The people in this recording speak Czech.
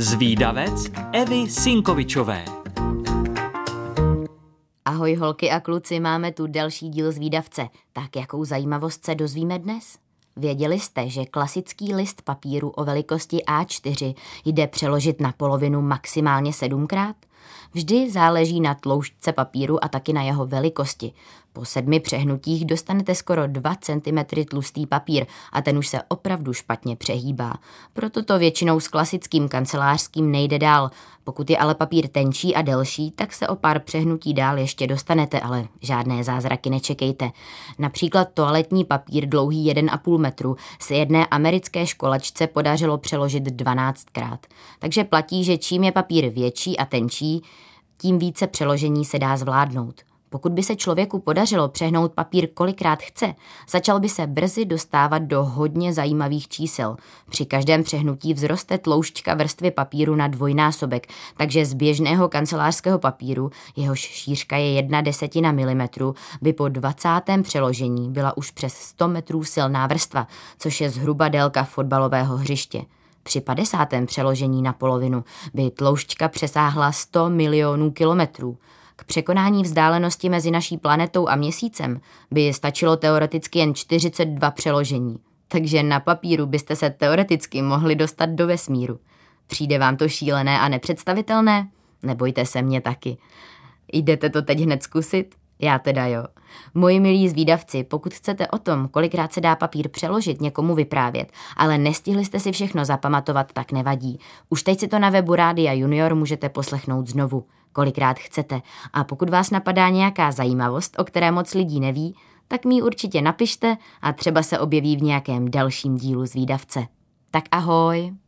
Zvídavec Evy Sinkovičové. Ahoj holky a kluci, máme tu další díl Zvídavce. Tak jakou zajímavost se dozvíme dnes? Věděli jste, že klasický list papíru o velikosti A4 jde přeložit na polovinu maximálně 7krát? Vždy záleží na tloušťce papíru a taky na jeho velikosti. Po 7 přehnutích dostanete skoro 2 cm tlustý papír a ten už se opravdu špatně přehýbá. Proto to většinou s klasickým kancelářským nejde dál. Pokud je ale papír tenčí a delší, tak se o pár přehnutí dál ještě dostanete, ale žádné zázraky nečekejte. Například toaletní papír dlouhý 1,5 metru se jedné americké školačce podařilo přeložit 12krát. Takže platí, že čím je papír větší a tenčí, tím více přeložení se dá zvládnout. Pokud by se člověku podařilo přehnout papír kolikrát chce, začal by se brzy dostávat do hodně zajímavých čísel. Při každém přehnutí vzroste tloušťka vrstvy papíru na 2násobek, takže z běžného kancelářského papíru, jehož šířka je 0,1 mm, by po 20. přeložení byla už přes 100 metrů silná vrstva, což je zhruba délka fotbalového hřiště. Při 50. přeložení na polovinu by tloušťka přesáhla 100 milionů kilometrů. K překonání vzdálenosti mezi naší planetou a měsícem by stačilo teoreticky jen 42 přeložení. Takže na papíru byste se teoreticky mohli dostat do vesmíru. Přijde vám to šílené a nepředstavitelné? Nebojte se mě taky. Jdete to teď hned zkusit? Já teda jo. Moji milí zvídavci, pokud chcete o tom, kolikrát se dá papír přeložit, někomu vyprávět, ale nestihli jste si všechno zapamatovat, tak nevadí. Už teď si to na webu Rádia Junior můžete poslechnout znovu, kolikrát chcete. A pokud vás napadá nějaká zajímavost, o které moc lidí neví, tak mi ji určitě napište a třeba se objeví v nějakém dalším dílu Zvídavce. Tak ahoj!